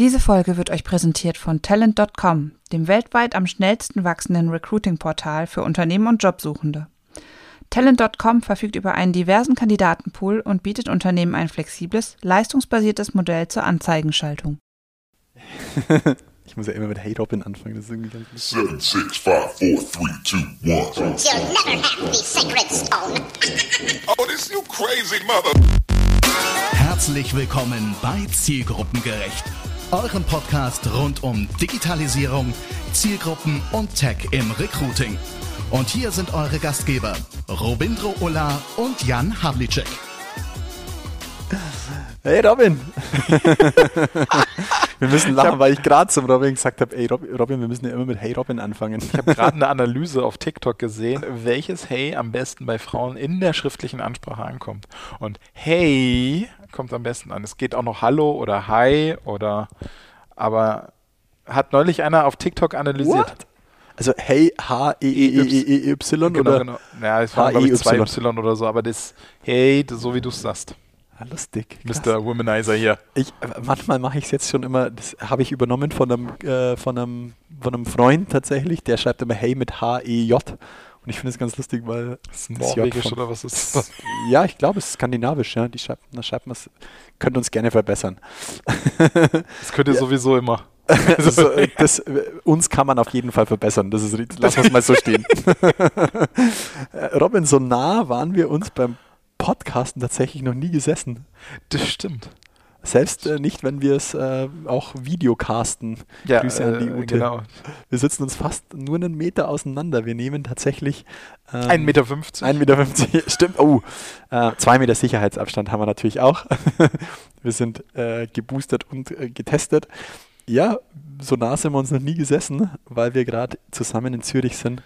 Diese Folge wird euch präsentiert von Talent.com, dem weltweit am schnellsten wachsenden Recruiting-Portal für Unternehmen und Jobsuchende. Talent.com verfügt über einen diversen Kandidatenpool und bietet Unternehmen ein flexibles, leistungsbasiertes Modell zur Anzeigenschaltung. Ich muss ja immer mit Hey Robin anfangen, das ist irgendwie ganz gut. 7, 6, 5, 4, 3, 2, 1. You'll never have the sacred stone. Oh, this you crazy mother. Herzlich willkommen bei Zielgruppengerecht, eurem Podcast rund um Digitalisierung, Zielgruppen und Tech im Recruiting. Und hier sind eure Gastgeber, Robindro Ulla und Jan Havlicek. Hey Robin! Wir müssen lachen, weil ich gerade zum Robin gesagt habe, ey Robin, wir müssen ja immer mit Hey Robin anfangen. Ich habe gerade eine Analyse auf TikTok gesehen, welches Hey am besten bei Frauen in der schriftlichen Ansprache ankommt. Und Hey kommt am besten an. Es geht auch noch Hallo oder Hi oder... Aber hat neulich einer auf TikTok analysiert. What? Also Hey, H-E-E-E-Y oder... Genau. Ja, es waren glaube ich 2 Y oder so, aber das Hey, so wie du es sagst. Lustig. Krass. Mr. Womanizer hier. Manchmal mache ich es jetzt schon immer, das habe ich übernommen von einem Freund tatsächlich, der schreibt immer Hey mit H-E-J. Und ich finde es ganz lustig, weil... Das ist norwegisch oder was ist das? Ja, ich glaube, es ist skandinavisch. Ja. Da schreibt man es. Könnt uns gerne verbessern. Das könnt ihr sowieso immer. Also, uns kann man auf jeden Fall verbessern. Das ist, lass uns mal so stehen. Robin, so nah waren wir uns beim Podcasten tatsächlich noch nie gesessen. Das stimmt. Selbst nicht, wenn wir es auch Videocasten. Ja, Grüße an die Ute. Genau. Wir sitzen uns fast nur einen Meter auseinander. Wir nehmen tatsächlich 1,50 Meter. 1,50 Meter, stimmt. Oh, 2 Meter Sicherheitsabstand haben wir natürlich auch. Wir sind geboostert und getestet. Ja, so nah sind wir uns noch nie gesessen, weil wir gerade zusammen in Zürich sind.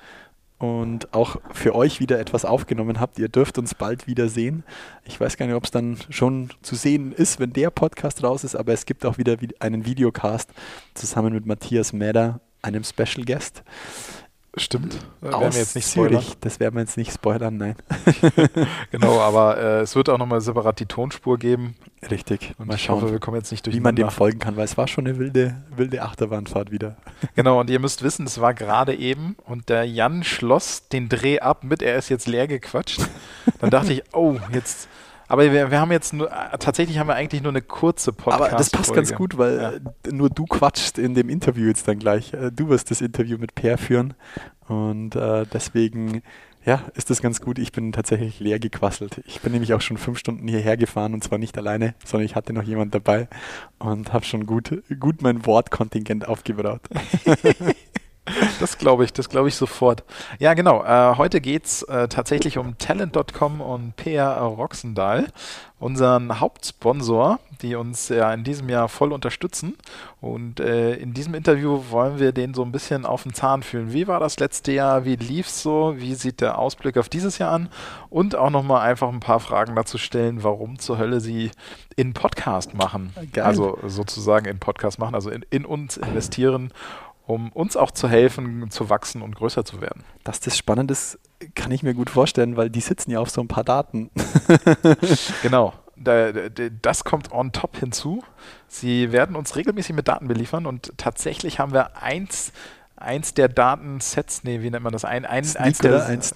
Und auch für euch wieder etwas aufgenommen habt. Ihr dürft uns bald wieder sehen. Ich weiß gar nicht, ob es dann schon zu sehen ist, wenn der Podcast raus ist, aber es gibt auch wieder einen Videocast zusammen mit Matthias Mäder, einem Special Guest. Stimmt. Das werden wir jetzt nicht spoilern, nein. Genau, aber es wird auch nochmal separat die Tonspur geben. Richtig. Und mal schauen, hoffe, wir kommen jetzt nicht durch, wie man dem folgen kann, weil es war schon eine wilde Achterbahnfahrt wieder. Genau, und ihr müsst wissen, es war gerade eben und der Jan schloss den Dreh ab mit, er ist jetzt leer gequatscht. Dann dachte ich, oh, jetzt... Aber wir haben jetzt nur, tatsächlich haben wir eigentlich nur eine kurze Podcast-Folge. Aber das passt ganz gut, weil nur du quatschst in dem Interview jetzt dann gleich. Du wirst das Interview mit Per führen und deswegen, ja, ist das ganz gut. Ich bin tatsächlich leer gequasselt. Ich bin nämlich auch schon 5 Stunden hierher gefahren und zwar nicht alleine, sondern ich hatte noch jemand dabei und habe schon gut mein Wortkontingent aufgebraut. Das glaube ich sofort. Ja, genau. Heute geht es tatsächlich um Talent.com und Per Roxendal, unseren Hauptsponsor, die uns ja in diesem Jahr voll unterstützen. Und in diesem Interview wollen wir den so ein bisschen auf den Zahn fühlen. Wie war das letzte Jahr? Wie lief es so? Wie sieht der Ausblick auf dieses Jahr an? Und auch nochmal einfach ein paar Fragen dazu stellen, warum zur Hölle sie in Podcast machen. Geil. Also sozusagen in Podcast machen, also in uns investieren, um uns auch zu helfen, zu wachsen und größer zu werden. Dass das spannend ist, kann ich mir gut vorstellen, weil die sitzen ja auf so ein paar Daten. Genau, das kommt on top hinzu. Sie werden uns regelmäßig mit Daten beliefern und tatsächlich haben wir eins der Datensets, nee, wie nennt man das? Ein Snippet.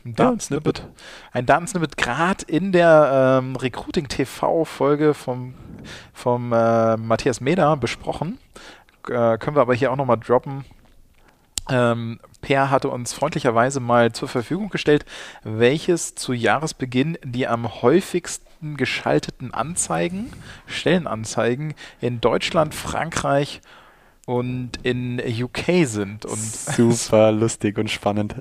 Ein Datensnippet, gerade in der Recruiting-TV-Folge vom Matthias Mäder besprochen. Können wir aber hier auch nochmal droppen. Per hatte uns freundlicherweise mal zur Verfügung gestellt, welches zu Jahresbeginn die am häufigsten geschalteten Stellenanzeigen in Deutschland, Frankreich und in UK sind. Und super lustig und spannend.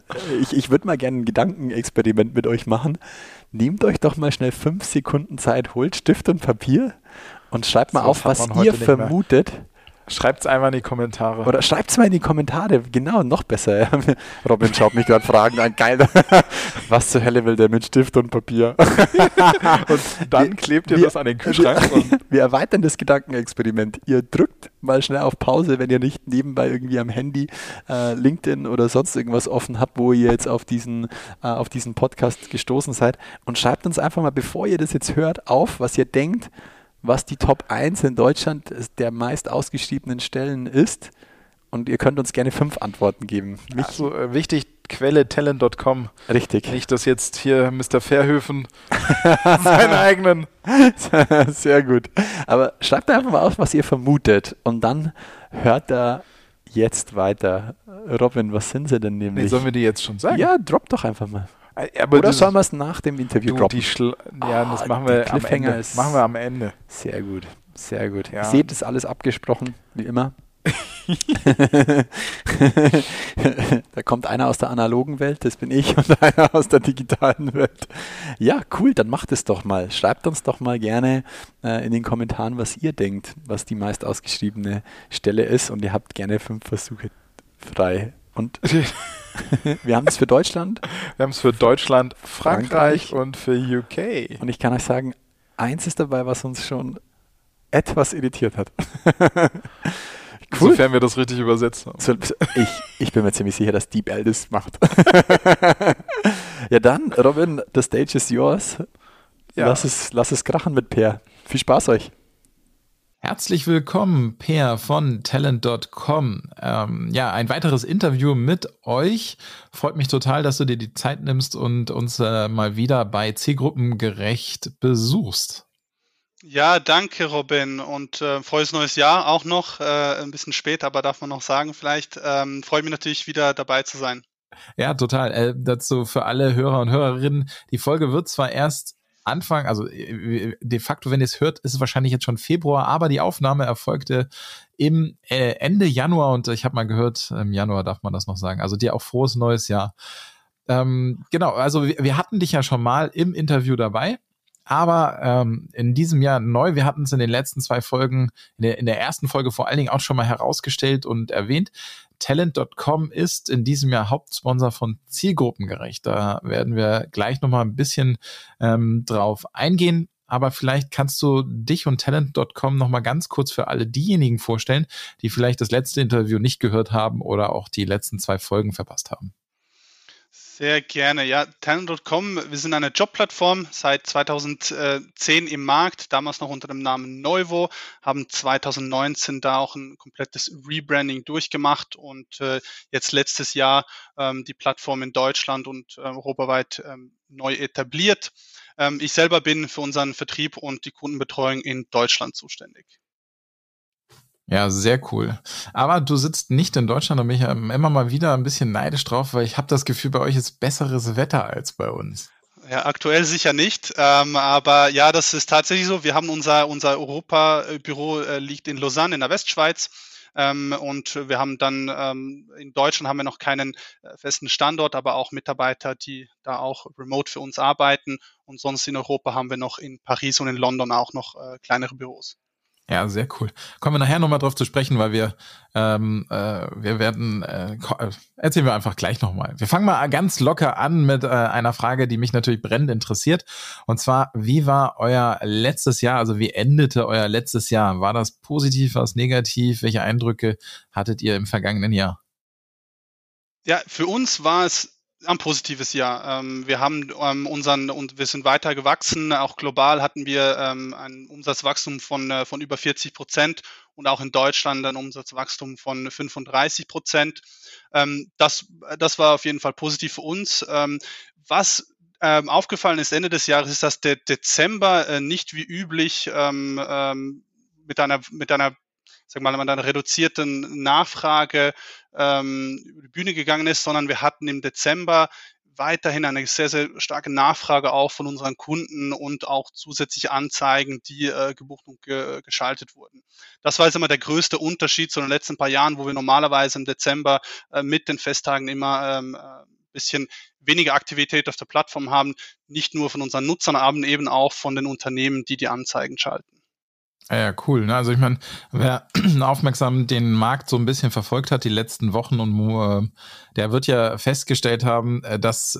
Ich würde mal gerne ein Gedankenexperiment mit euch machen. Nehmt euch doch mal schnell 5 Sekunden Zeit, holt Stift und Papier und schreibt mal auf, was ihr vermutet. Schreibt es einmal in die Kommentare. Oder schreibt es mal in die Kommentare, genau, noch besser. Robin schaut mich gerade Fragen an, geil. Was zur Hölle will der mit Stift und Papier? Und dann klebt ihr das an den Kühlschrank. Wir erweitern das Gedankenexperiment. Ihr drückt mal schnell auf Pause, wenn ihr nicht nebenbei irgendwie am Handy LinkedIn oder sonst irgendwas offen habt, wo ihr jetzt auf diesen Podcast gestoßen seid. Und schreibt uns einfach mal, bevor ihr das jetzt hört, auf, was ihr denkt, was die Top 1 in Deutschland der meist ausgeschriebenen Stellen ist. Und ihr könnt uns gerne 5 Antworten geben. Also wichtig, Quelle Talent.com. Richtig. Nicht, dass jetzt hier Mr. Verhöfen seinen eigenen. Sehr gut. Aber schreibt einfach mal auf, was ihr vermutet. Und dann hört da jetzt weiter. Robin, was sind sie denn nämlich? Nee, sollen wir die jetzt schon sagen? Ja, drop doch einfach mal. Aber oder sollen wir es nach dem Interview droppen? Das machen wir am Ende. Sehr gut, sehr gut. Ja. Ihr seht, ist alles abgesprochen, wie immer. Da kommt einer aus der analogen Welt, das bin ich, und einer aus der digitalen Welt. Ja, cool, dann macht es doch mal. Schreibt uns doch mal gerne in den Kommentaren, was ihr denkt, was die meist ausgeschriebene Stelle ist, und ihr habt gerne 5 Versuche frei. Und wir haben es für Deutschland. Wir haben es für Deutschland, Frankreich und für UK. Und ich kann euch sagen, eins ist dabei, was uns schon etwas irritiert hat. Cool. Sofern wir das richtig übersetzt haben. Ich bin mir ziemlich sicher, dass Deep L das macht. Ja, dann, Robin, the stage is yours. Ja. Lass es krachen mit Per. Viel Spaß euch. Herzlich willkommen, Per von Talent.com. Ein weiteres Interview mit euch. Freut mich total, dass du dir die Zeit nimmst und uns mal wieder bei Zielgruppengerecht besuchst. Ja, danke Robin, und frohes neues Jahr auch noch, ein bisschen spät, aber darf man noch sagen vielleicht. Freue mich natürlich, wieder dabei zu sein. Ja, total. Dazu für alle Hörer und Hörerinnen, die Folge wird zwar erst Anfang, also de facto, wenn ihr es hört, ist es wahrscheinlich jetzt schon Februar, aber die Aufnahme erfolgte im Ende Januar, und ich habe mal gehört, im Januar darf man das noch sagen. Also dir auch frohes neues Jahr. Genau, also wir hatten dich ja schon mal im Interview dabei. Aber in diesem Jahr neu, wir hatten es in den letzten 2 Folgen, in der ersten Folge vor allen Dingen auch schon mal herausgestellt und erwähnt, Talent.com ist in diesem Jahr Hauptsponsor von Zielgruppengerecht. Da werden wir gleich nochmal ein bisschen drauf eingehen. Aber vielleicht kannst du dich und Talent.com nochmal ganz kurz für alle diejenigen vorstellen, die vielleicht das letzte Interview nicht gehört haben oder auch die letzten 2 Folgen verpasst haben. Sehr gerne. Ja, Talent.com, wir sind eine Jobplattform, seit 2010 im Markt, damals noch unter dem Namen Neuvo, haben 2019 da auch ein komplettes Rebranding durchgemacht und jetzt letztes Jahr die Plattform in Deutschland und europaweit neu etabliert. Ich selber bin für unseren Vertrieb und die Kundenbetreuung in Deutschland zuständig. Ja, sehr cool. Aber du sitzt nicht in Deutschland, und bin ich immer mal wieder ein bisschen neidisch drauf, weil ich habe das Gefühl, bei euch ist besseres Wetter als bei uns. Ja, aktuell sicher nicht, aber ja, das ist tatsächlich so. Wir haben unser Europa-Büro liegt in Lausanne in der Westschweiz. Und wir haben dann in Deutschland haben wir noch keinen festen Standort, aber auch Mitarbeiter, die da auch remote für uns arbeiten. Und sonst in Europa haben wir noch in Paris und in London auch noch kleinere Büros. Ja, sehr cool. Kommen wir nachher nochmal drauf zu sprechen, weil erzählen wir einfach gleich nochmal. Wir fangen mal ganz locker an mit einer Frage, die mich natürlich brennend interessiert. Und zwar, wie war euer letztes Jahr, also wie endete euer letztes Jahr? War das positiv, war es negativ? Welche Eindrücke hattet ihr im vergangenen Jahr? Ja, für uns war es ein positives Jahr. Wir sind weiter gewachsen. Auch global hatten wir ein Umsatzwachstum von über 40% und auch in Deutschland ein Umsatzwachstum von 35%. Das war auf jeden Fall positiv für uns. Was aufgefallen ist Ende des Jahres, ist, dass der Dezember nicht wie üblich mit einer reduzierten Nachfrage über die Bühne gegangen ist, sondern wir hatten im Dezember weiterhin eine sehr, sehr starke Nachfrage auch von unseren Kunden und auch zusätzliche Anzeigen, die gebucht und geschaltet wurden. Das war jetzt immer der größte Unterschied zu den letzten paar Jahren, wo wir normalerweise im Dezember mit den Festtagen immer bisschen weniger Aktivität auf der Plattform haben, nicht nur von unseren Nutzern, aber eben auch von den Unternehmen, die die Anzeigen schalten. Ja, cool. Ne? Also ich meine, wer aufmerksam den Markt so ein bisschen verfolgt hat die letzten Wochen, und der wird ja festgestellt haben, dass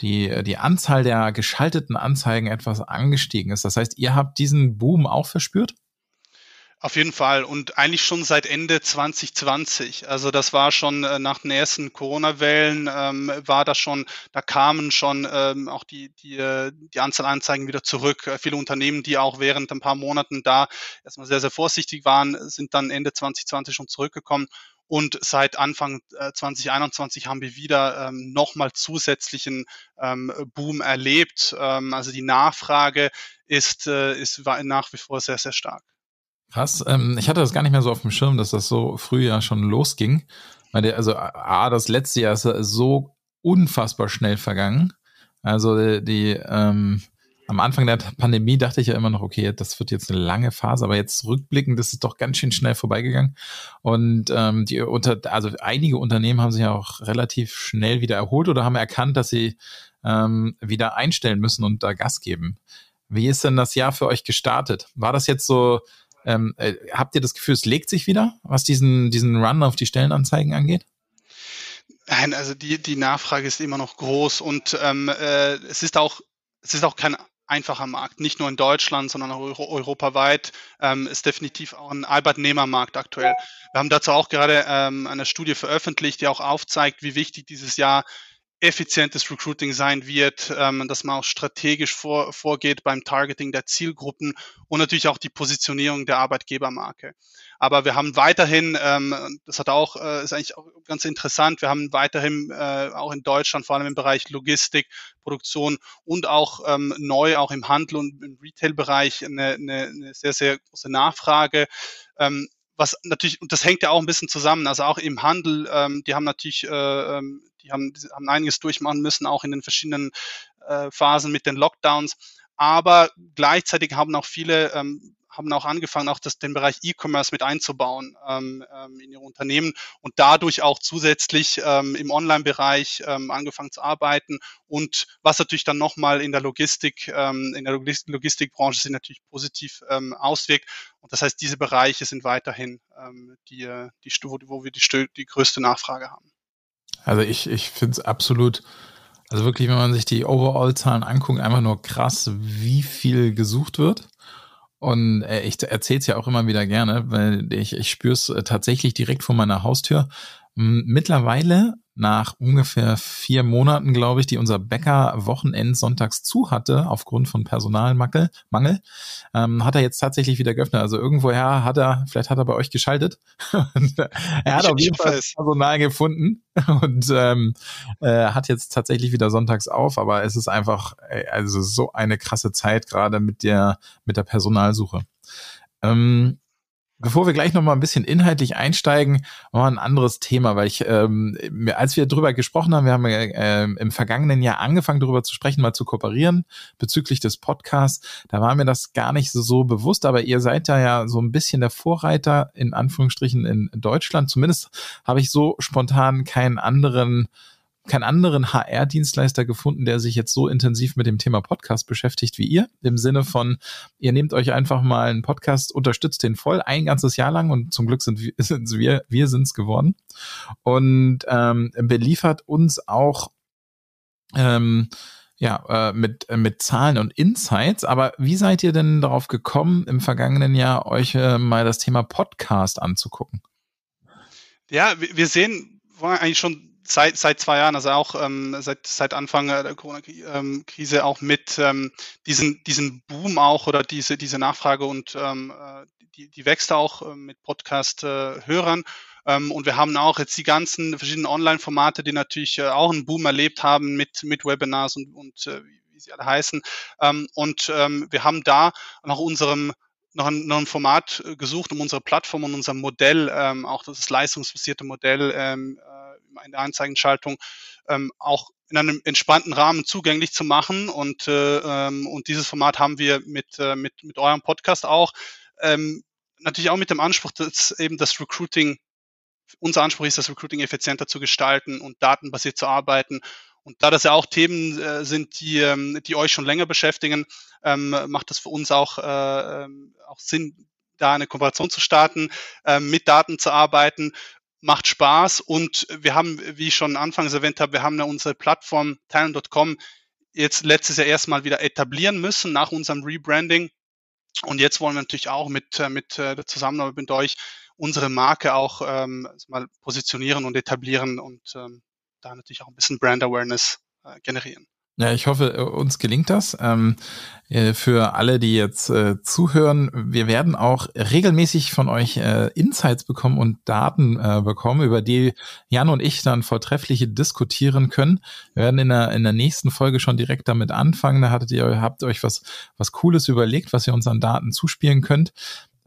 die Anzahl der geschalteten Anzeigen etwas angestiegen ist. Das heißt, ihr habt diesen Boom auch verspürt? Auf jeden Fall und eigentlich schon seit Ende 2020. Also das war schon nach den ersten Corona-Wellen war das schon, da kamen schon auch die Anzahl Anzeigen wieder zurück. Viele Unternehmen, die auch während ein paar Monaten da erstmal sehr, sehr vorsichtig waren, sind dann Ende 2020 schon zurückgekommen. Und seit Anfang 2021 haben wir wieder nochmal zusätzlichen Boom erlebt. Also die Nachfrage ist nach wie vor sehr, sehr stark. Krass. Ich hatte das gar nicht mehr so auf dem Schirm, dass das so früh ja schon losging. Weil das letzte Jahr ist so unfassbar schnell vergangen. Also am Anfang der Pandemie dachte ich ja immer noch, okay, das wird jetzt eine lange Phase, aber jetzt rückblickend, das ist doch ganz schön schnell vorbeigegangen. Und einige Unternehmen haben sich ja auch relativ schnell wieder erholt oder haben erkannt, dass sie wieder einstellen müssen und da Gas geben. Wie ist denn das Jahr für euch gestartet? War das jetzt so, habt ihr das Gefühl, es legt sich wieder, was diesen Run auf die Stellenanzeigen angeht? Nein, also die Nachfrage ist immer noch groß und es ist auch kein einfacher Markt, nicht nur in Deutschland, sondern auch europaweit, ist definitiv auch ein Arbeitnehmermarkt aktuell. Wir haben dazu auch gerade eine Studie veröffentlicht, die auch aufzeigt, wie wichtig dieses Jahr effizientes Recruiting sein wird, dass man auch strategisch vorgeht beim Targeting der Zielgruppen und natürlich auch die Positionierung der Arbeitgebermarke. Aber wir haben weiterhin, ist eigentlich auch ganz interessant, wir haben weiterhin auch in Deutschland, vor allem im Bereich Logistik, Produktion und auch neu, auch im Handel und im Retail-Bereich eine sehr, sehr große Nachfrage. Was natürlich, und das hängt ja auch ein bisschen zusammen, also auch im Handel, die haben einiges durchmachen müssen, auch in den verschiedenen Phasen mit den Lockdowns, aber gleichzeitig haben auch viele haben auch angefangen, auch den Bereich E-Commerce mit einzubauen in ihre Unternehmen und dadurch auch zusätzlich im Online-Bereich angefangen zu arbeiten. Und was natürlich dann nochmal in der Logistikbranche sich natürlich positiv auswirkt. Und das heißt, diese Bereiche sind weiterhin wo wir die größte Nachfrage haben. Also ich finde es absolut, also wirklich, wenn man sich die Overall-Zahlen anguckt, einfach nur krass, wie viel gesucht wird. Und ich erzähle es ja auch immer wieder gerne, weil ich spüre es tatsächlich direkt vor meiner Haustür. Mittlerweile, nach ungefähr 4 Monaten, glaube ich, die unser Bäcker Wochenendsonntags zu hatte, aufgrund von Personalmangel, hat er jetzt tatsächlich wieder geöffnet. Also irgendwoher vielleicht hat er bei euch geschaltet. Er hat auf jeden Fall das Personal gefunden und hat jetzt tatsächlich wieder sonntags auf. Aber es ist einfach so eine krasse Zeit, gerade mit der Personalsuche. Bevor wir gleich nochmal ein bisschen inhaltlich einsteigen, nochmal ein anderes Thema, weil als wir drüber gesprochen haben, wir haben im vergangenen Jahr angefangen, darüber zu sprechen, mal zu kooperieren bezüglich des Podcasts. Da war mir das gar nicht so bewusst, aber ihr seid da ja so ein bisschen der Vorreiter, in Anführungsstrichen, in Deutschland. Zumindest habe ich so spontan keinen anderen HR-Dienstleister gefunden, der sich jetzt so intensiv mit dem Thema Podcast beschäftigt wie ihr, im Sinne von, ihr nehmt euch einfach mal einen Podcast, unterstützt den voll ein ganzes Jahr lang und zum Glück sind wir geworden und beliefert uns auch mit Zahlen und Insights. Aber wie seid ihr denn darauf gekommen, im vergangenen Jahr euch mal das Thema Podcast anzugucken? Ja, wir sehen eigentlich schon seit 2 Jahren, also auch seit Anfang der Corona-Krise auch mit diesen Boom auch oder diese Nachfrage und die wächst auch mit Podcast-Hörern. Und wir haben auch jetzt die ganzen verschiedenen Online-Formate, die natürlich auch einen Boom erlebt haben mit Webinars und wie sie alle heißen. Wir haben da nach unserem noch ein Format gesucht, um unsere Plattform und unser Modell, auch das leistungsbasierte Modell in der Anzeigenschaltung, auch in einem entspannten Rahmen zugänglich zu machen. Und dieses Format haben wir mit eurem Podcast auch. Natürlich auch mit dem Anspruch, dass eben unser Anspruch ist, das Recruiting effizienter zu gestalten und datenbasiert zu arbeiten. Und da das ja auch Themen sind, die euch schon länger beschäftigen, macht das für uns auch Sinn, da eine Kooperation zu starten, mit Daten zu arbeiten. Macht Spaß und wir haben, wie ich schon anfangs erwähnt habe, wir haben ja unsere Plattform Talent.com jetzt letztes Jahr erstmal wieder etablieren müssen nach unserem Rebranding. Und jetzt wollen wir natürlich auch mit der Zusammenarbeit mit euch unsere Marke auch mal positionieren und etablieren und da natürlich auch ein bisschen Brand Awareness generieren. Ja, ich hoffe, uns gelingt das. Für alle, die jetzt zuhören, wir werden auch regelmäßig von euch Insights bekommen und Daten bekommen, über die Jan und ich dann vortreffliche diskutieren können. Wir werden in der nächsten Folge schon direkt damit anfangen. Da habt ihr euch was Cooles überlegt, was ihr uns an Daten zuspielen könnt.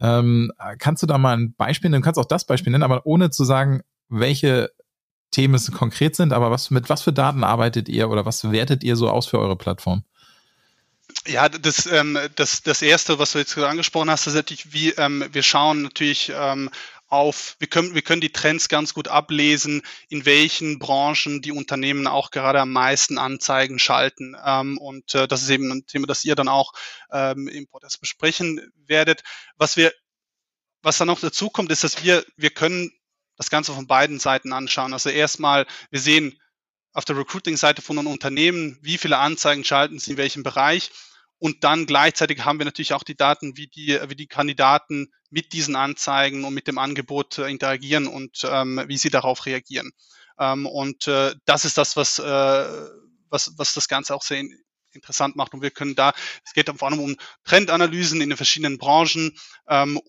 Kannst du da mal ein Beispiel nennen? Du kannst auch das Beispiel nennen, aber ohne zu sagen, welche Themen es konkret sind, aber mit was für Daten arbeitet ihr oder was wertet ihr so aus für eure Plattform? Ja, das Erste, was du jetzt gerade angesprochen hast, ist natürlich, wir schauen natürlich wir können die Trends ganz gut ablesen, in welchen Branchen die Unternehmen auch gerade am meisten Anzeigen schalten. Und das ist eben ein Thema, das ihr dann auch im Podcast besprechen werdet. Was dann noch dazu kommt, ist, dass wir können das Ganze von beiden Seiten anschauen. Also erstmal, wir sehen auf der Recruiting-Seite von einem Unternehmen, wie viele Anzeigen schalten sie in welchem Bereich. Und dann gleichzeitig haben wir natürlich auch die Daten, wie die Kandidaten mit diesen Anzeigen und mit dem Angebot interagieren und wie sie darauf reagieren. Und das ist das, was das Ganze auch sehr interessant macht. Und wir können es geht vor allem um Trendanalysen in den verschiedenen Branchen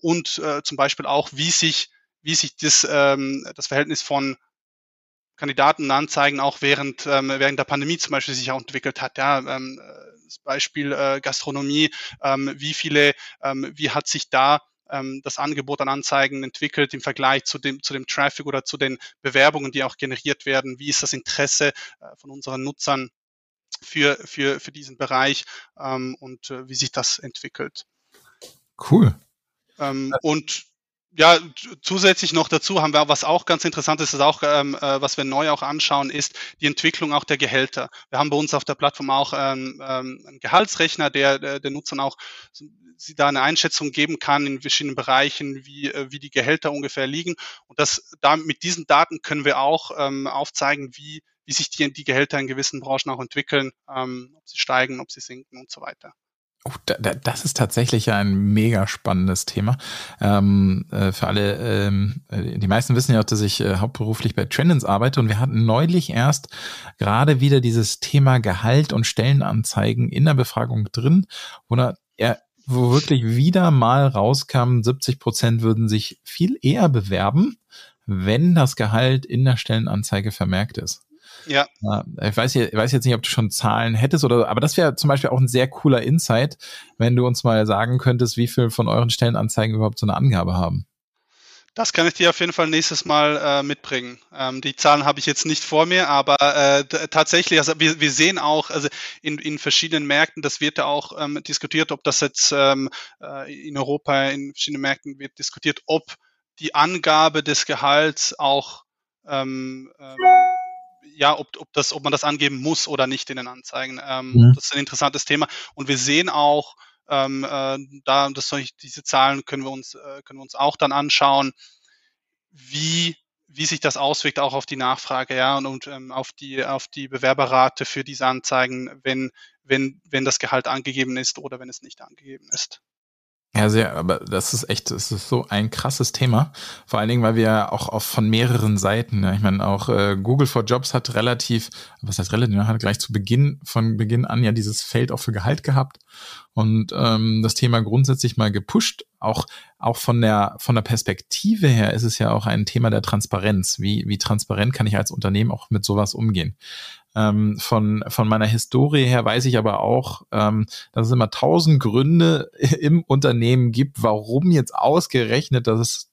und zum Beispiel auch, wie sich das Verhältnis von Kandidaten und Anzeigen auch während der Pandemie zum Beispiel sich auch entwickelt hat. Ja, das Beispiel Gastronomie, wie hat sich da das Angebot an Anzeigen entwickelt im Vergleich zu dem Traffic oder zu den Bewerbungen, die auch generiert werden? Wie ist das Interesse von unseren Nutzern für diesen Bereich und wie sich das entwickelt? Cool. Ja, zusätzlich noch dazu haben wir, was auch ganz interessant ist, was wir neu auch anschauen, ist die Entwicklung auch der Gehälter. Wir haben bei uns auf der Plattform auch einen Gehaltsrechner, der Nutzern auch sie da eine Einschätzung geben kann in verschiedenen Bereichen, wie die Gehälter ungefähr liegen. Und mit diesen Daten können wir auch aufzeigen, wie sich die Gehälter in gewissen Branchen auch entwickeln, ob sie steigen, ob sie sinken und so weiter. Oh, das ist tatsächlich ein mega spannendes Thema. Für alle, die meisten wissen ja auch, dass ich hauptberuflich bei Trendence arbeite und wir hatten neulich erst gerade wieder dieses Thema Gehalt und Stellenanzeigen in der Befragung drin, wo wirklich wieder mal rauskam, 70% würden sich viel eher bewerben, wenn das Gehalt in der Stellenanzeige vermerkt ist. Ja. Ich weiß jetzt nicht, ob du schon Zahlen hättest aber das wäre zum Beispiel auch ein sehr cooler Insight, wenn du uns mal sagen könntest, wie viel von euren Stellenanzeigen überhaupt so eine Angabe haben. Das kann ich dir auf jeden Fall nächstes Mal mitbringen. Die Zahlen habe ich jetzt nicht vor mir, aber tatsächlich, also wir sehen auch, also in verschiedenen Märkten, das wird ja auch diskutiert, ob das jetzt in Europa in verschiedenen Märkten wird diskutiert, ob die Angabe des Gehalts auch ob man das angeben muss oder nicht in den Anzeigen. Das ist ein interessantes Thema. Und wir sehen auch, diese Zahlen können wir uns auch dann anschauen, wie sich das auswirkt auch auf die Nachfrage, ja, und auf die Bewerberrate für diese Anzeigen, wenn das Gehalt angegeben ist oder wenn es nicht angegeben ist. Ja, aber das ist so ein krasses Thema. Vor allen Dingen, weil wir auch von mehreren Seiten, ja, ich meine, auch Google for Jobs hat hat gleich von Beginn an ja dieses Feld auch für Gehalt gehabt und das Thema grundsätzlich mal gepusht. Auch von der Perspektive her ist es ja auch ein Thema der Transparenz. Wie transparent kann ich als Unternehmen auch mit sowas umgehen? Von meiner Historie her weiß ich aber auch, dass es immer 1000 Gründe im Unternehmen gibt, warum jetzt ausgerechnet das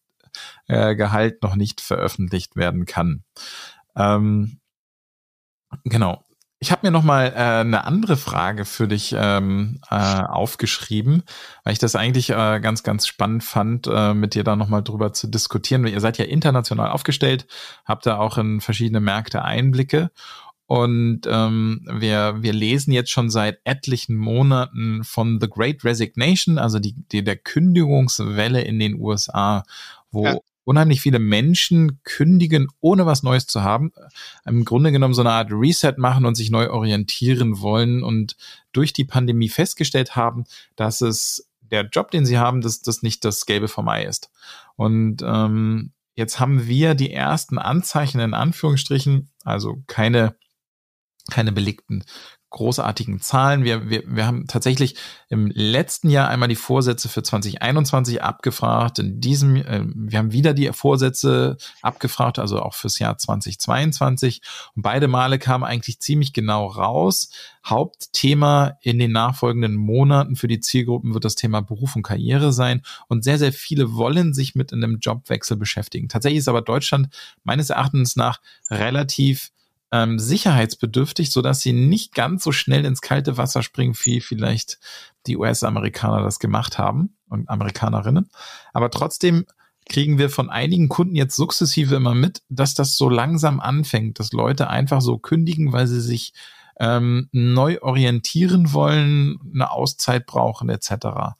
Gehalt noch nicht veröffentlicht werden kann. Genau. Ich habe mir nochmal eine andere Frage für dich aufgeschrieben, weil ich das eigentlich ganz, ganz spannend fand, mit dir da nochmal drüber zu diskutieren. Ihr seid ja international aufgestellt, habt da auch in verschiedene Märkte Einblicke. Und wir lesen jetzt schon seit etlichen Monaten von The Great Resignation, also der Kündigungswelle in den USA, wo unheimlich viele Menschen kündigen, ohne was Neues zu haben, im Grunde genommen so eine Art Reset machen und sich neu orientieren wollen und durch die Pandemie festgestellt haben, dass es der Job, den sie haben, dass das nicht das Gelbe vom Ei ist. Und jetzt haben wir die ersten Anzeichen in Anführungsstrichen, also keine belegten großartigen Zahlen. Wir haben tatsächlich im letzten Jahr einmal die Vorsätze für 2021 abgefragt. In diesem, wir haben wieder die Vorsätze abgefragt, also auch fürs Jahr 2022. Und beide Male kamen eigentlich ziemlich genau raus. Hauptthema in den nachfolgenden Monaten für die Zielgruppen wird das Thema Beruf und Karriere sein. Und sehr, sehr viele wollen sich mit einem Jobwechsel beschäftigen. Tatsächlich ist aber Deutschland meines Erachtens nach relativ sicherheitsbedürftig, sodass sie nicht ganz so schnell ins kalte Wasser springen, wie vielleicht die US-Amerikaner das gemacht haben und Amerikanerinnen. Aber trotzdem kriegen wir von einigen Kunden jetzt sukzessive immer mit, dass das so langsam anfängt, dass Leute einfach so kündigen, weil sie sich neu orientieren wollen, eine Auszeit brauchen etc.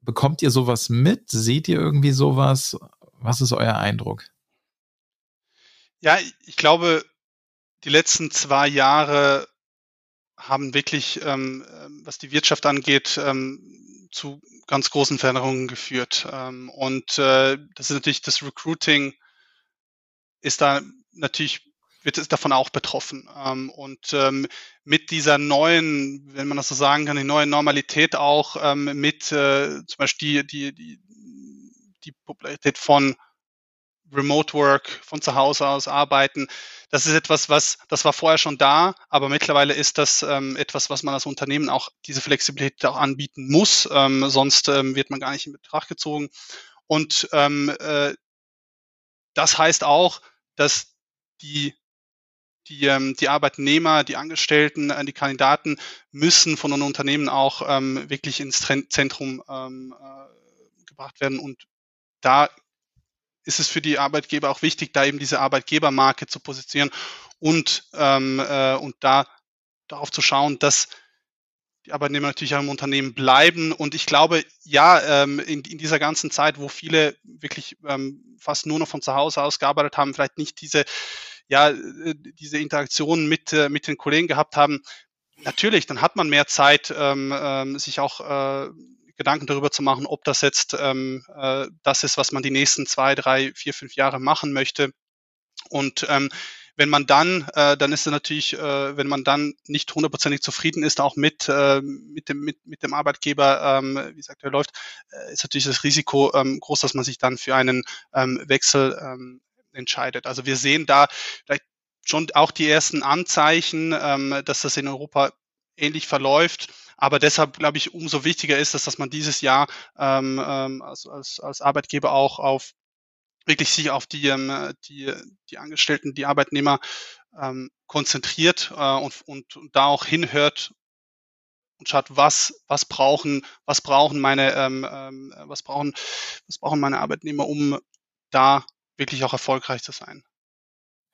Bekommt ihr sowas mit? Seht ihr irgendwie sowas? Was ist euer Eindruck? Ja, ich glaube, die letzten 2 Jahre haben wirklich, was die Wirtschaft angeht, zu ganz großen Veränderungen geführt. Das ist natürlich das Recruiting wird davon auch betroffen. Mit dieser neuen, wenn man das so sagen kann, die neue Normalität auch zum Beispiel die Popularität von Remote Work, von zu Hause aus arbeiten. Das ist etwas, das war vorher schon da, aber mittlerweile ist das etwas, was man als Unternehmen auch, diese Flexibilität auch anbieten muss, sonst wird man gar nicht in Betracht gezogen. Und das heißt auch, dass die Arbeitnehmer, die Angestellten, die Kandidaten müssen von einem Unternehmen auch wirklich ins Zentrum gebracht werden. Und da ist es für die Arbeitgeber auch wichtig, da eben diese Arbeitgebermarke zu positionieren und darauf zu schauen, dass die Arbeitnehmer natürlich auch im Unternehmen bleiben. Und ich glaube, ja, in dieser ganzen Zeit, wo viele wirklich fast nur noch von zu Hause aus gearbeitet haben, vielleicht nicht diese Interaktion mit den Kollegen gehabt haben, natürlich, dann hat man mehr Zeit, sich auch Gedanken darüber zu machen, ob das jetzt das ist, was man die nächsten 2, 3, 4, 5 Jahre machen möchte. Und wenn man dann nicht hundertprozentig zufrieden ist, auch mit dem Arbeitgeber, wie es aktuell läuft, ist natürlich das Risiko groß, dass man sich dann für einen Wechsel entscheidet. Also wir sehen da vielleicht schon auch die ersten Anzeichen, dass das in Europa ähnlich verläuft. Aber deshalb, glaube ich, umso wichtiger ist es, dass man dieses Jahr als Arbeitgeber auch sich auf die Angestellten, die Arbeitnehmer konzentriert und da auch hinhört und schaut, was brauchen meine Arbeitnehmer, um da wirklich auch erfolgreich zu sein.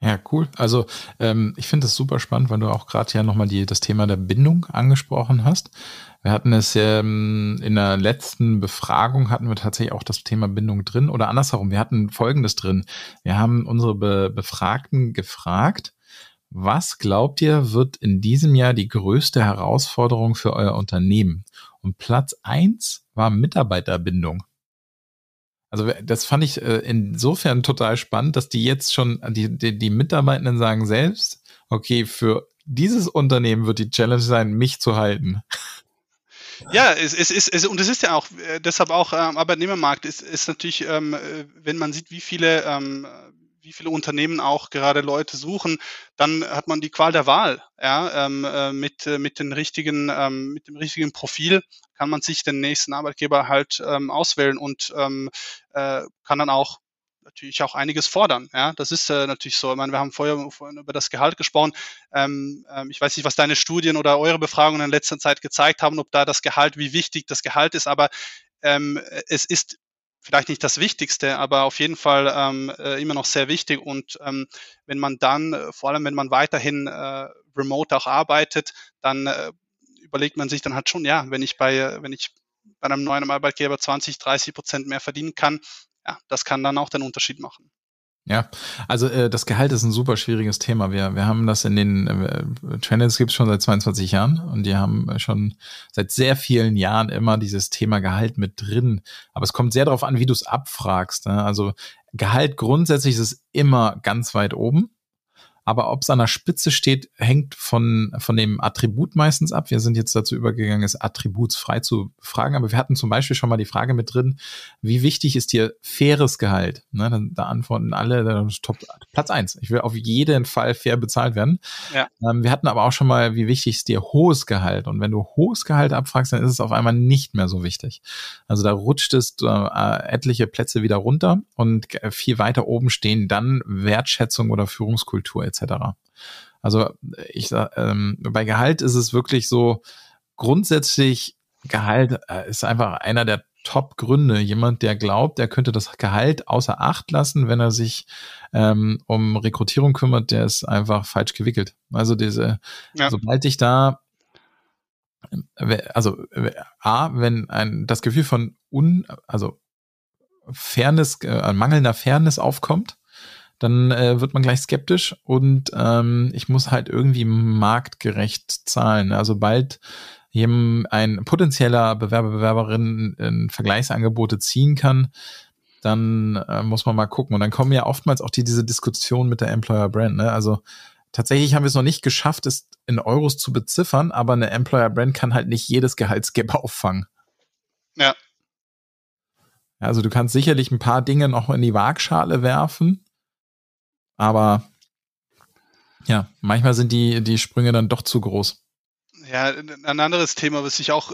Ja, cool. Also ich finde das super spannend, weil du auch gerade ja nochmal das Thema der Bindung angesprochen hast. Wir hatten es in der letzten Befragung hatten wir tatsächlich auch das Thema Bindung drin, oder andersherum, wir hatten Folgendes drin. Wir haben unsere Befragten gefragt, was glaubt ihr, wird in diesem Jahr die größte Herausforderung für euer Unternehmen? Und Platz 1 war Mitarbeiterbindung. Also das fand ich insofern total spannend, dass die jetzt schon, die Mitarbeitenden sagen selbst, okay, für dieses Unternehmen wird die Challenge sein, mich zu halten. Ja, und es ist ja auch, deshalb auch am Arbeitnehmermarkt ist natürlich, wenn man sieht, wie viele Unternehmen auch gerade Leute suchen, dann hat man die Qual der Wahl. Ja, mit dem richtigen Profil kann man sich den nächsten Arbeitgeber halt auswählen und kann dann auch natürlich auch einiges fordern. Ja, das ist natürlich so. Ich meine, wir haben vorhin über das Gehalt gesprochen. Ich weiß nicht, was deine Studien oder eure Befragungen in letzter Zeit gezeigt haben, ob da wie wichtig das Gehalt ist, aber es ist vielleicht nicht das Wichtigste, aber auf jeden Fall immer noch sehr wichtig. Und wenn man dann, vor allem wenn man weiterhin remote auch arbeitet, dann überlegt man sich dann halt schon, ja, wenn ich bei einem neuen Arbeitgeber 20, 30% mehr verdienen kann, ja, das kann dann auch den Unterschied machen. Ja, also das Gehalt ist ein super schwieriges Thema. Wir haben das in den Trendence gibt es schon seit 22 Jahren und die haben schon seit sehr vielen Jahren immer dieses Thema Gehalt mit drin. Aber es kommt sehr darauf an, wie du es abfragst. Ne? Also Gehalt grundsätzlich ist es immer ganz weit oben. Aber ob es an der Spitze steht, hängt von dem Attribut meistens ab. Wir sind jetzt dazu übergegangen, es attributsfrei zu fragen. Aber wir hatten zum Beispiel schon mal die Frage mit drin, wie wichtig ist dir faires Gehalt? Ne, da antworten alle, Top, Platz 1. Ich will auf jeden Fall fair bezahlt werden. Ja. Wir hatten aber auch schon mal, wie wichtig ist dir hohes Gehalt? Und wenn du hohes Gehalt abfragst, dann ist es auf einmal nicht mehr so wichtig. Also da rutscht es etliche Plätze wieder runter und viel weiter oben stehen dann Wertschätzung oder Führungskultur etc. Also ich sag, bei Gehalt ist es wirklich so, grundsätzlich Gehalt ist einfach einer der Top-Gründe. Jemand, der glaubt, er könnte das Gehalt außer Acht lassen, wenn er sich um Rekrutierung kümmert, der ist einfach falsch gewickelt. Also sobald ich da, also wenn das Gefühl von Fairness, mangelnder Fairness aufkommt, dann wird man gleich skeptisch und ich muss halt irgendwie marktgerecht zahlen. Also bald ein potenzieller Bewerberin Vergleichsangebote ziehen kann, dann muss man mal gucken. Und dann kommen ja oftmals auch diese Diskussion mit der Employer Brand. Ne? Also tatsächlich haben wir es noch nicht geschafft, es in Euros zu beziffern, aber eine Employer Brand kann halt nicht jedes Gehaltsgap auffangen. Ja. Also du kannst sicherlich ein paar Dinge noch in die Waagschale werfen, aber ja, manchmal sind die Sprünge dann doch zu groß. Ja, ein anderes Thema, was ich auch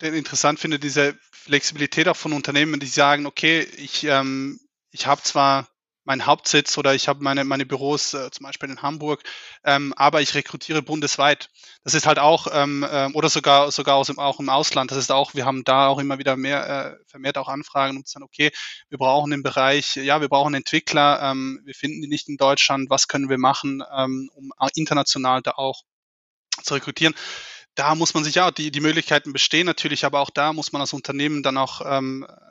interessant finde, diese Flexibilität auch von Unternehmen, die sagen, okay, ich habe zwar meinen Hauptsitz oder ich habe meine Büros zum Beispiel in Hamburg, aber ich rekrutiere bundesweit. Das ist halt auch, oder sogar auch im Ausland, das ist auch, wir haben da auch immer wieder vermehrt auch Anfragen, um zu sagen, okay, wir brauchen den Bereich, ja, wir brauchen Entwickler, wir finden die nicht in Deutschland, was können wir machen, um international da auch zu rekrutieren. Da muss man sich ja, die Möglichkeiten bestehen natürlich, aber auch da muss man als Unternehmen dann auch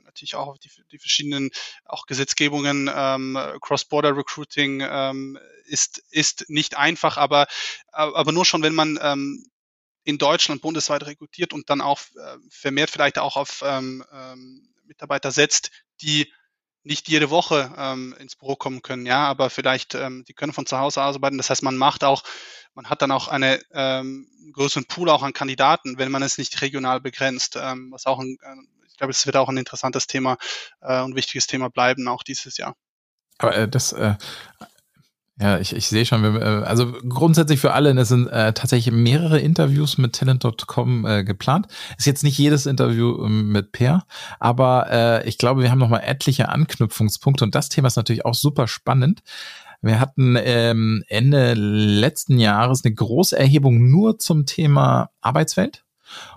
natürlich auch auf die verschiedenen auch Gesetzgebungen, Cross-Border-Recruiting ist nicht einfach, aber nur schon, wenn man in Deutschland bundesweit rekrutiert und dann auch vermehrt vielleicht auch auf Mitarbeiter setzt, die nicht jede Woche ins Büro kommen können, ja, aber vielleicht, die können von zu Hause aus arbeiten. Das heißt, man hat dann auch einen größeren Pool auch an Kandidaten, wenn man es nicht regional begrenzt, was auch ich glaube, es wird auch ein interessantes Thema und wichtiges Thema bleiben, auch dieses Jahr. Aber ich sehe schon, also grundsätzlich für alle, es sind tatsächlich mehrere Interviews mit Talent.com geplant. Ist jetzt nicht jedes Interview mit Per, aber ich glaube, wir haben nochmal etliche Anknüpfungspunkte und das Thema ist natürlich auch super spannend. Wir hatten Ende letzten Jahres eine große Erhebung nur zum Thema Arbeitswelt.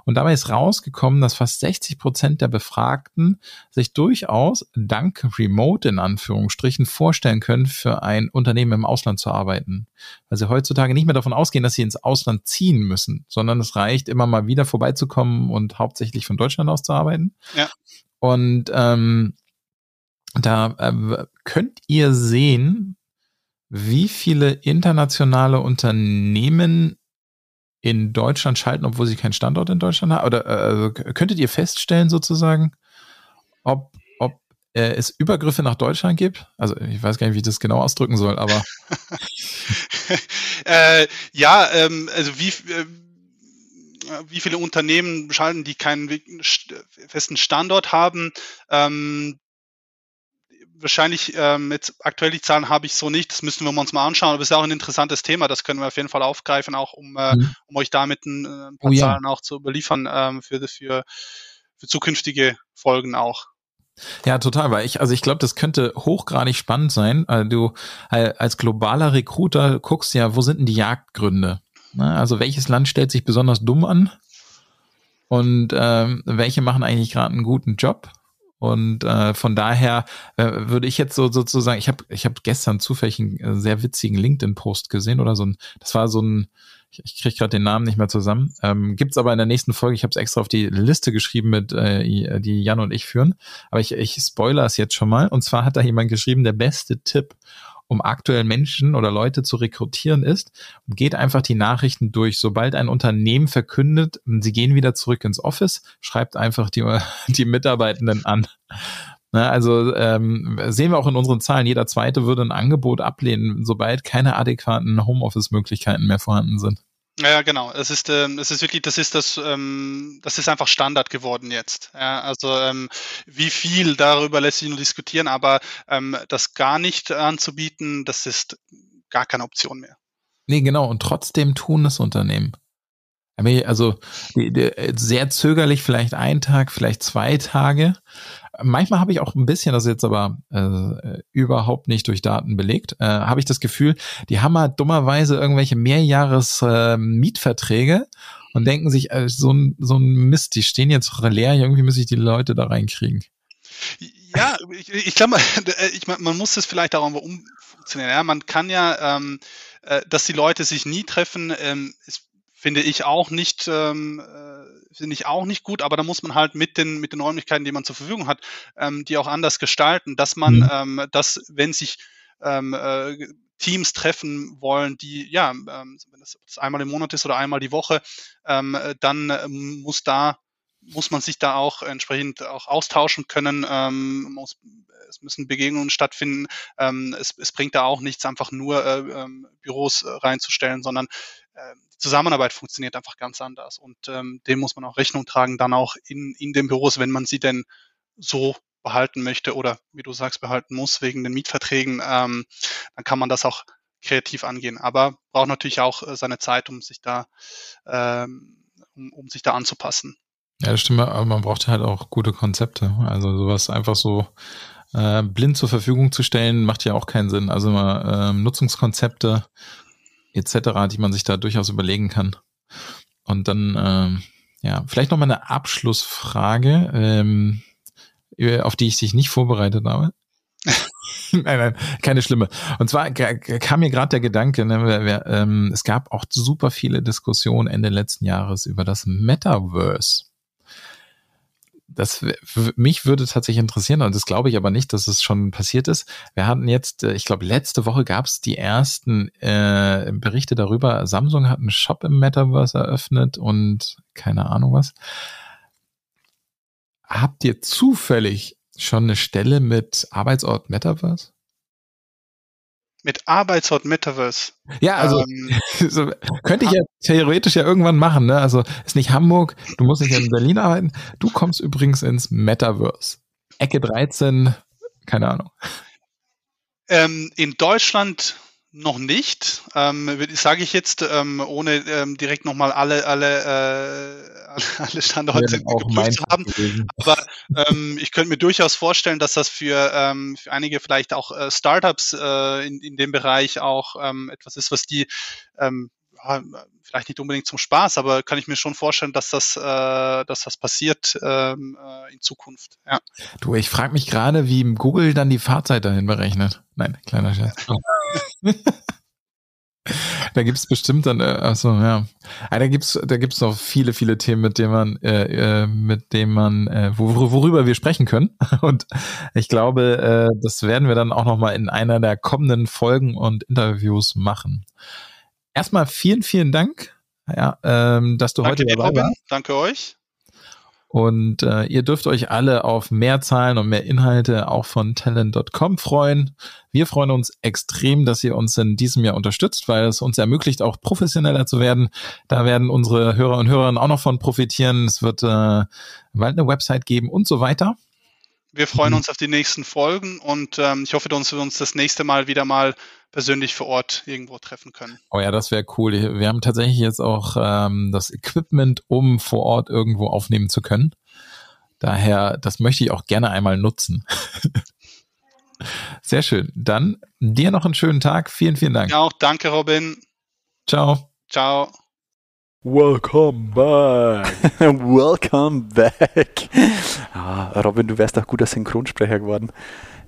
Und dabei ist rausgekommen, dass fast 60% der Befragten sich durchaus dank Remote in Anführungsstrichen vorstellen können, für ein Unternehmen im Ausland zu arbeiten. Weil sie heutzutage nicht mehr davon ausgehen, dass sie ins Ausland ziehen müssen, sondern es reicht, immer mal wieder vorbeizukommen und hauptsächlich von Deutschland aus zu arbeiten. Ja. Und da könnt ihr sehen, wie viele internationale Unternehmen in Deutschland schalten, obwohl sie keinen Standort in Deutschland haben? Oder könntet ihr feststellen sozusagen, ob es Übergriffe nach Deutschland gibt? Also ich weiß gar nicht, wie ich das genau ausdrücken soll, aber... also wie viele Unternehmen schalten, die keinen festen Standort haben? Wahrscheinlich, jetzt aktuell die Zahlen habe ich so nicht, das müssen wir uns mal anschauen, aber es ist auch ein interessantes Thema, das können wir auf jeden Fall aufgreifen, auch um euch damit ein paar Zahlen auch zu überliefern für zukünftige Folgen auch. Ja, total, weil ich glaube, das könnte hochgradig spannend sein. Also du als globaler Recruiter guckst ja, wo sind denn die Jagdgründe? Also welches Land stellt sich besonders dumm an und welche machen eigentlich gerade einen guten Job? Und von daher würde ich jetzt sozusagen, ich habe gestern zufällig einen sehr witzigen LinkedIn-Post gesehen oder das war so ein, ich kriege gerade den Namen nicht mehr zusammen. Gibt es aber in der nächsten Folge, ich habe es extra auf die Liste geschrieben, mit die Jan und ich führen, aber ich spoilere es jetzt schon mal. Und zwar hat da jemand geschrieben, der beste Tipp, um aktuell Menschen oder Leute zu rekrutieren ist, geht einfach die Nachrichten durch. Sobald ein Unternehmen verkündet, sie gehen wieder zurück ins Office, schreibt einfach die Mitarbeitenden an. Na, also sehen wir auch in unseren Zahlen, jeder Zweite würde ein Angebot ablehnen, sobald keine adäquaten Homeoffice-Möglichkeiten mehr vorhanden sind. Ja, genau. Es ist wirklich, das ist einfach Standard geworden jetzt. Ja, also wie viel, darüber lässt sich nur diskutieren, aber das gar nicht anzubieten, das ist gar keine Option mehr. Nee, genau. Und trotzdem tun das Unternehmen. Also sehr zögerlich, vielleicht einen Tag, vielleicht 2 Tage. Manchmal habe ich auch ein bisschen, das ist jetzt aber überhaupt nicht durch Daten belegt, habe ich das Gefühl, die haben halt dummerweise irgendwelche Mehrjahres-Mietverträge und denken sich, so ein Mist, die stehen jetzt leer, irgendwie muss ich die Leute da reinkriegen. Ja, ich glaube, man muss das vielleicht auch umfunktionieren. Ja? Man kann ja, dass die Leute sich nie treffen, ist, finde ich auch nicht gut, aber da muss man halt mit den Räumlichkeiten, die man zur Verfügung hat, die auch anders gestalten, dass man, dass wenn sich Teams treffen wollen, die, ja, wenn das einmal im Monat ist oder einmal die Woche, dann muss man sich da auch entsprechend auch austauschen können. Es müssen Begegnungen stattfinden. Es bringt da auch nichts, einfach nur Büros reinzustellen, sondern die Zusammenarbeit funktioniert einfach ganz anders. Und dem muss man auch Rechnung tragen, dann auch in den Büros, wenn man sie denn so behalten möchte oder, wie du sagst, behalten muss wegen den Mietverträgen. Dann kann man das auch kreativ angehen. Aber braucht natürlich auch seine Zeit, um sich da anzupassen. Ja, das stimmt, aber man braucht halt auch gute Konzepte. Also sowas einfach so blind zur Verfügung zu stellen, macht ja auch keinen Sinn. Also immer Nutzungskonzepte etc., die man sich da durchaus überlegen kann. Und dann, ja, vielleicht nochmal eine Abschlussfrage, auf die ich dich nicht vorbereitet habe. Nein, keine schlimme. Und zwar kam mir gerade der Gedanke, ne, es gab auch super viele Diskussionen Ende letzten Jahres über das Metaverse. Das mich würde tatsächlich interessieren, und das glaube ich aber nicht, dass es schon passiert ist. Wir hatten jetzt, ich glaube, letzte Woche gab es die ersten Berichte darüber. Samsung hat einen Shop im Metaverse eröffnet und keine Ahnung was. Habt ihr zufällig schon eine Stelle mit Arbeitsort Metaverse? Mit Arbeitsort Metaverse. Ja, also könnte ich ja theoretisch ja irgendwann machen, ne? Also ist nicht Hamburg, du musst nicht in Berlin arbeiten. Du kommst übrigens ins Metaverse. Ecke 13, keine Ahnung. In Deutschland noch nicht, sage ich jetzt, ohne direkt nochmal alle Standorte geprüft zu haben. Aber ich könnte mir durchaus vorstellen, dass das für einige vielleicht auch Startups in dem Bereich auch etwas ist, was die vielleicht nicht unbedingt zum Spaß, aber kann ich mir schon vorstellen, dass das passiert in Zukunft. Ja. Du, ich frage mich gerade, wie Google dann die Fahrzeit dahin berechnet. Nein, kleiner Scherz. Da gibt es bestimmt dann, da gibt's noch viele, viele Themen, worüber wir sprechen können. Und ich glaube, das werden wir dann auch nochmal in einer der kommenden Folgen und Interviews machen. Erstmal vielen, vielen Dank, ja, dass du heute dabei warst. Danke euch. Und ihr dürft euch alle auf mehr Zahlen und mehr Inhalte auch von Talent.com freuen. Wir freuen uns extrem, dass ihr uns in diesem Jahr unterstützt, weil es uns ermöglicht, auch professioneller zu werden. Da werden unsere Hörer und Hörerinnen auch noch von profitieren. Es wird bald eine Website geben und so weiter. Wir freuen uns auf die nächsten Folgen und ich hoffe, dass wir uns das nächste Mal wieder mal persönlich vor Ort irgendwo treffen können. Oh ja, das wäre cool. Wir haben tatsächlich jetzt auch das Equipment, um vor Ort irgendwo aufnehmen zu können. Daher, das möchte ich auch gerne einmal nutzen. Sehr schön. Dann dir noch einen schönen Tag. Vielen, vielen Dank. Ja, auch danke, Robin. Ciao. Ciao. Welcome back. Welcome back. Ah, Robin, du wärst auch guter Synchronsprecher geworden.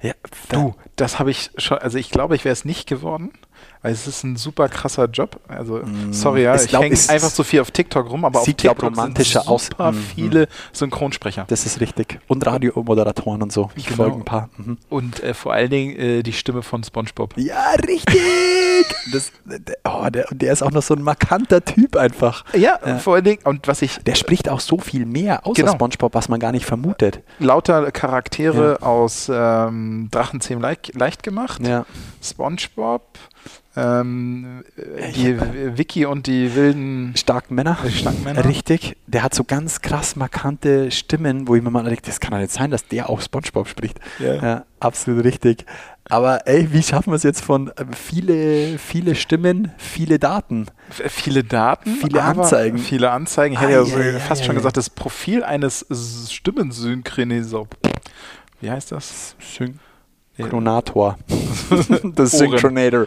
Ja, du, das habe ich schon, also ich glaube, ich wäre es nicht geworden, weil es ist ein super krasser Job. Also, sorry, ja, ich hänge einfach so viel auf TikTok rum, aber auf TikTok sind super viele Synchronsprecher. Das ist richtig. Und Radiomoderatoren und so. Ich folge ein paar. Mhm. Und vor allen Dingen die Stimme von SpongeBob. Ja, richtig! der ist auch noch so ein markanter Typ einfach. Ja, vor allen Dingen, und was ich... Der spricht auch so viel mehr außer SpongeBob, was man gar nicht vermutet. Lauter Charaktere aus... Drachenzähm leicht gemacht, SpongeBob, die Vicky und die wilden starken Männer. Richtig, der hat so ganz krass markante Stimmen, wo ich mir mal denke, das kann doch nicht sein, dass der auch SpongeBob spricht. Yeah. Ja, absolut richtig. Aber ey, wie schaffen wir es jetzt von viele Stimmen, viele Daten? Viele Daten, viele Anzeigen. Viele Anzeigen. Ich hätte fast schon gesagt, das Profil eines Stimmensynchronisators. Wie heißt das? Synchronator. Das Synchronator.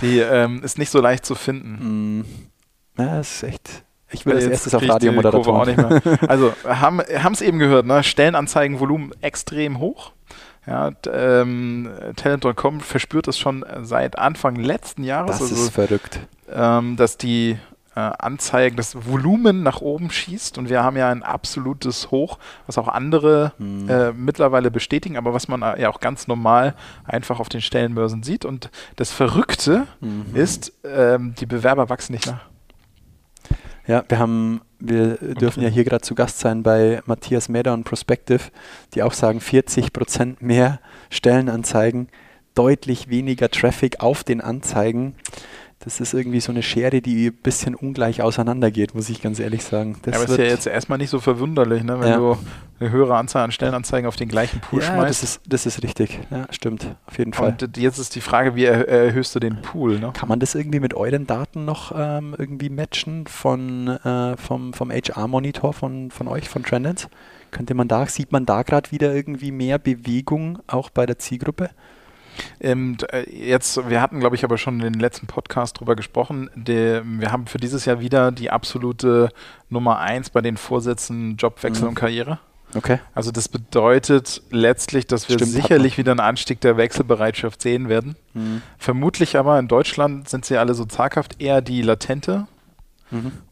Die ist nicht so leicht zu finden. Ja, das ist echt... Ich will als erstes auf Radiomoderatoren. Also, haben es eben gehört, ne? Stellenanzeigenvolumen extrem hoch. Ja, Talent.com verspürt es schon seit Anfang letzten Jahres. Das ist verrückt. Dass die... Anzeigen, das Volumen nach oben schießt und wir haben ja ein absolutes Hoch, was auch andere mittlerweile bestätigen, aber was man ja auch ganz normal einfach auf den Stellenbörsen sieht. Und das Verrückte ist, die Bewerber wachsen nicht nach. Ja, wir dürfen ja hier gerade zu Gast sein bei Matthias Mäder und Prospective, die auch sagen, 40% mehr Stellenanzeigen, deutlich weniger Traffic auf den Anzeigen. Das ist irgendwie so eine Schere, die ein bisschen ungleich auseinander geht, muss ich ganz ehrlich sagen. Das aber ist ja jetzt erstmal nicht so verwunderlich, ne? Wenn du eine höhere Anzahl an Stellenanzeigen auf den gleichen Pool schmeißt. Das ist richtig. Ja, stimmt. Auf jeden Fall. Und jetzt ist die Frage, wie erhöhst du den Pool? Ne? Kann man das irgendwie mit euren Daten noch irgendwie matchen vom HR-Monitor von euch, von Trendence? Sieht man da gerade wieder irgendwie mehr Bewegung auch bei der Zielgruppe? Jetzt, wir hatten, glaube ich, aber schon in den letzten Podcast drüber gesprochen. Wir haben für dieses Jahr wieder die absolute Nummer 1 bei den Vorsätzen Jobwechsel und Karriere. Okay. Also das bedeutet letztlich, dass wir sicherlich wieder einen Anstieg der Wechselbereitschaft sehen werden. Vermutlich aber in Deutschland sind sie alle so zaghaft eher die latente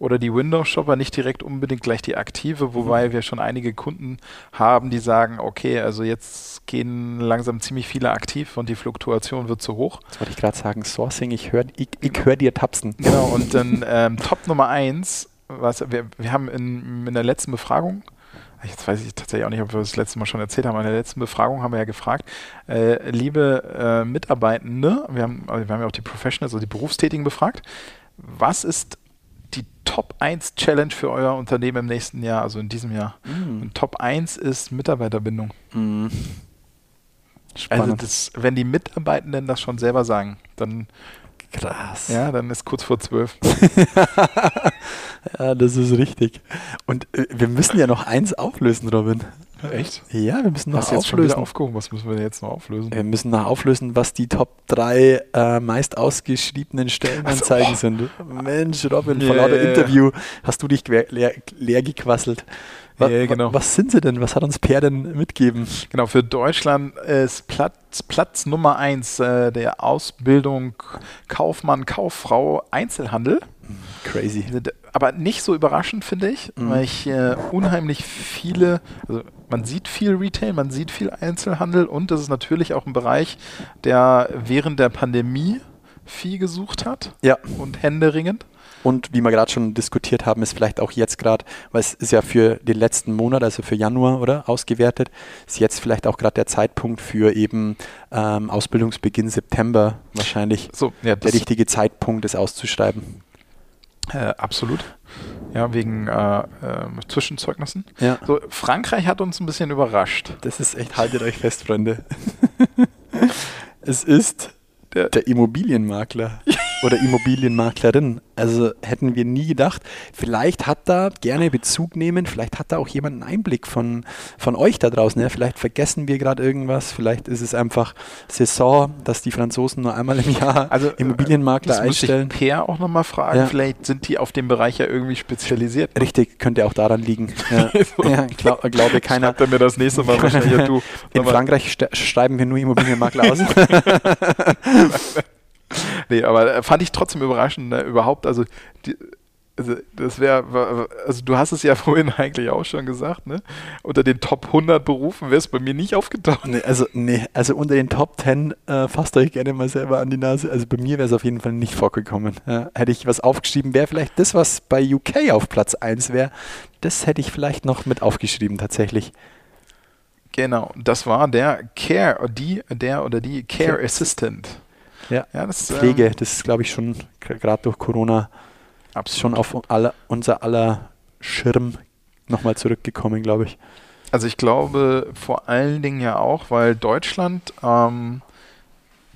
oder die Windows-Shopper, nicht direkt unbedingt gleich die aktive, wobei wir schon einige Kunden haben, die sagen, okay, also jetzt gehen langsam ziemlich viele aktiv und die Fluktuation wird zu hoch. Das wollte ich gerade sagen, Sourcing, ich hör dir tapsen. Genau, und dann Top Nummer 1, wir haben in der letzten Befragung, jetzt weiß ich tatsächlich auch nicht, ob wir das letzte Mal schon erzählt haben, in der letzten Befragung haben wir ja gefragt, liebe Mitarbeitende, wir haben ja auch die Professionals, also die Berufstätigen befragt, was ist die Top 1 Challenge für euer Unternehmen im nächsten Jahr, also in diesem Jahr. Und Top 1 ist Mitarbeiterbindung. Spannend. Also wenn die Mitarbeitenden das schon selber sagen, dann krass. Ja, dann ist kurz vor 12. Ja, das ist richtig. Und wir müssen ja noch eins auflösen, Robin. Echt? Ja, wir müssen noch auflösen. Jetzt schon wieder aufgehoben? Was müssen wir jetzt noch auflösen? Wir müssen noch auflösen, was die Top 3 meist ausgeschriebenen Stellenanzeigen sind. Mensch, Robin, von lauter Interview hast du dich leer gequasselt. Was sind sie denn? Was hat uns Per denn mitgeben? Genau, für Deutschland ist Platz Nummer 1 der Ausbildung Kaufmann, Kauffrau, Einzelhandel. Crazy. Aber nicht so überraschend, finde ich, weil ich unheimlich viele, also man sieht viel Retail, man sieht viel Einzelhandel und das ist natürlich auch ein Bereich, der während der Pandemie viel gesucht hat und händeringend. Und wie wir gerade schon diskutiert haben, ist vielleicht auch jetzt gerade, weil es ist ja für den letzten Monat, also für Januar, oder, ausgewertet, ist jetzt vielleicht auch gerade der Zeitpunkt für eben Ausbildungsbeginn September wahrscheinlich der richtige Zeitpunkt, das auszuschreiben. Absolut. Ja, wegen Zwischenzeugnissen. Ja. So, Frankreich hat uns ein bisschen überrascht. Das ist echt, haltet euch fest, Freunde. Es ist der Immobilienmakler. oder Immobilienmaklerin. Also hätten wir nie gedacht. Vielleicht hat da, gerne Bezug nehmen, vielleicht hat da auch jemand einen Einblick von euch da draußen. Ja? Vielleicht vergessen wir gerade irgendwas, vielleicht ist es einfach Saison, dass die Franzosen nur einmal im Jahr Immobilienmakler einstellen. Das muss ich Per auch nochmal fragen, ja. Vielleicht sind die auf dem Bereich ja irgendwie spezialisiert. Richtig, könnte auch daran liegen. Ja. Ja, glaube keiner. Schreibt er mir das nächste Mal wahrscheinlich. Du, in Frankreich schreiben wir nur Immobilienmakler aus. Nee, aber fand ich trotzdem überraschend, ne? Überhaupt, du hast es ja vorhin eigentlich auch schon gesagt, ne? Unter den Top 100 Berufen wäre es bei mir nicht aufgetaucht. Nee, also unter den Top 10 fasst euch gerne mal selber an die Nase. Also bei mir wäre es auf jeden Fall nicht vorgekommen. Hätte ich was aufgeschrieben, wäre vielleicht das, was bei UK auf Platz 1 wäre, das hätte ich vielleicht noch mit aufgeschrieben tatsächlich. Genau, das war der Care Assistant. Ja, das Pflege, das ist, glaube ich, schon gerade durch Corona absolut. Schon auf unser aller Schirm nochmal zurückgekommen, glaube ich. Also ich glaube vor allen Dingen ja auch, weil Deutschland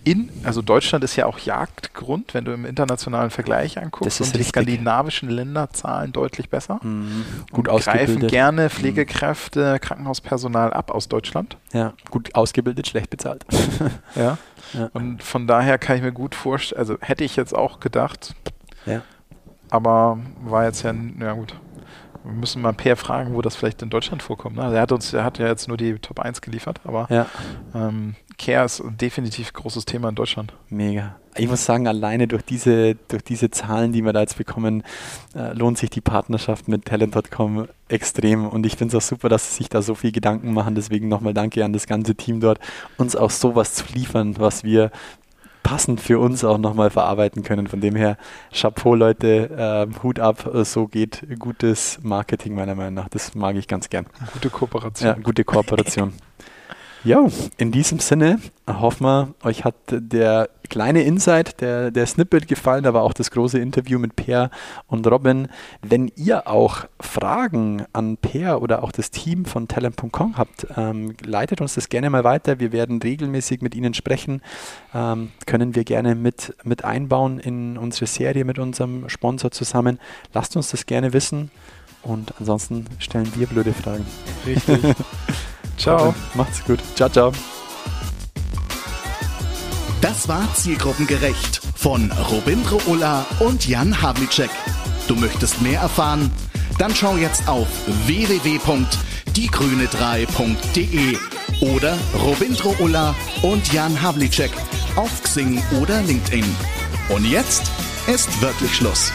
ist ja auch Jagdgrund, wenn du im internationalen Vergleich anguckst. Und die skandinavischen Länder zahlen deutlich besser. Mhm. Gut ausgebildet. Greifen gerne Pflegekräfte, Krankenhauspersonal ab aus Deutschland. Ja, gut ausgebildet, schlecht bezahlt. Ja. Und von daher kann ich mir gut vorstellen, also hätte ich jetzt auch gedacht, ja. Aber war jetzt ja gut. Wir müssen mal Per fragen, wo das vielleicht in Deutschland vorkommt. Ne? Er hat ja jetzt nur die Top 1 geliefert, aber Care ist definitiv ein großes Thema in Deutschland. Mega. Ich muss sagen, alleine durch diese Zahlen, die wir da jetzt bekommen, lohnt sich die Partnerschaft mit Talent.com extrem. Und ich finde es auch super, dass sie sich da so viel Gedanken machen. Deswegen nochmal danke an das ganze Team dort, uns auch sowas zu liefern, was wir passend für uns auch nochmal verarbeiten können. Von dem her, Chapeau, Leute, Hut ab, so geht gutes Marketing meiner Meinung nach. Das mag ich ganz gern. Gute Kooperation. Ja, gute Kooperation. Jo, in diesem Sinne hoffen wir, euch hat der kleine Insight, der Snippet gefallen, aber auch das große Interview mit Per und Robin. Wenn ihr auch Fragen an Per oder auch das Team von Talent.com habt, leitet uns das gerne mal weiter. Wir werden regelmäßig mit ihnen sprechen, können wir gerne mit einbauen in unsere Serie mit unserem Sponsor zusammen. Lasst uns das gerne wissen und ansonsten stellen wir blöde Fragen. Richtig. Ciao. Macht's gut. Ciao, ciao. Das war Zielgruppengerecht von Robindro Ulla und Jan Havlicek. Du möchtest mehr erfahren? Dann schau jetzt auf www.diegrüne3.de oder Robindro Ulla und Jan Havlicek auf Xing oder LinkedIn. Und jetzt ist wirklich Schluss.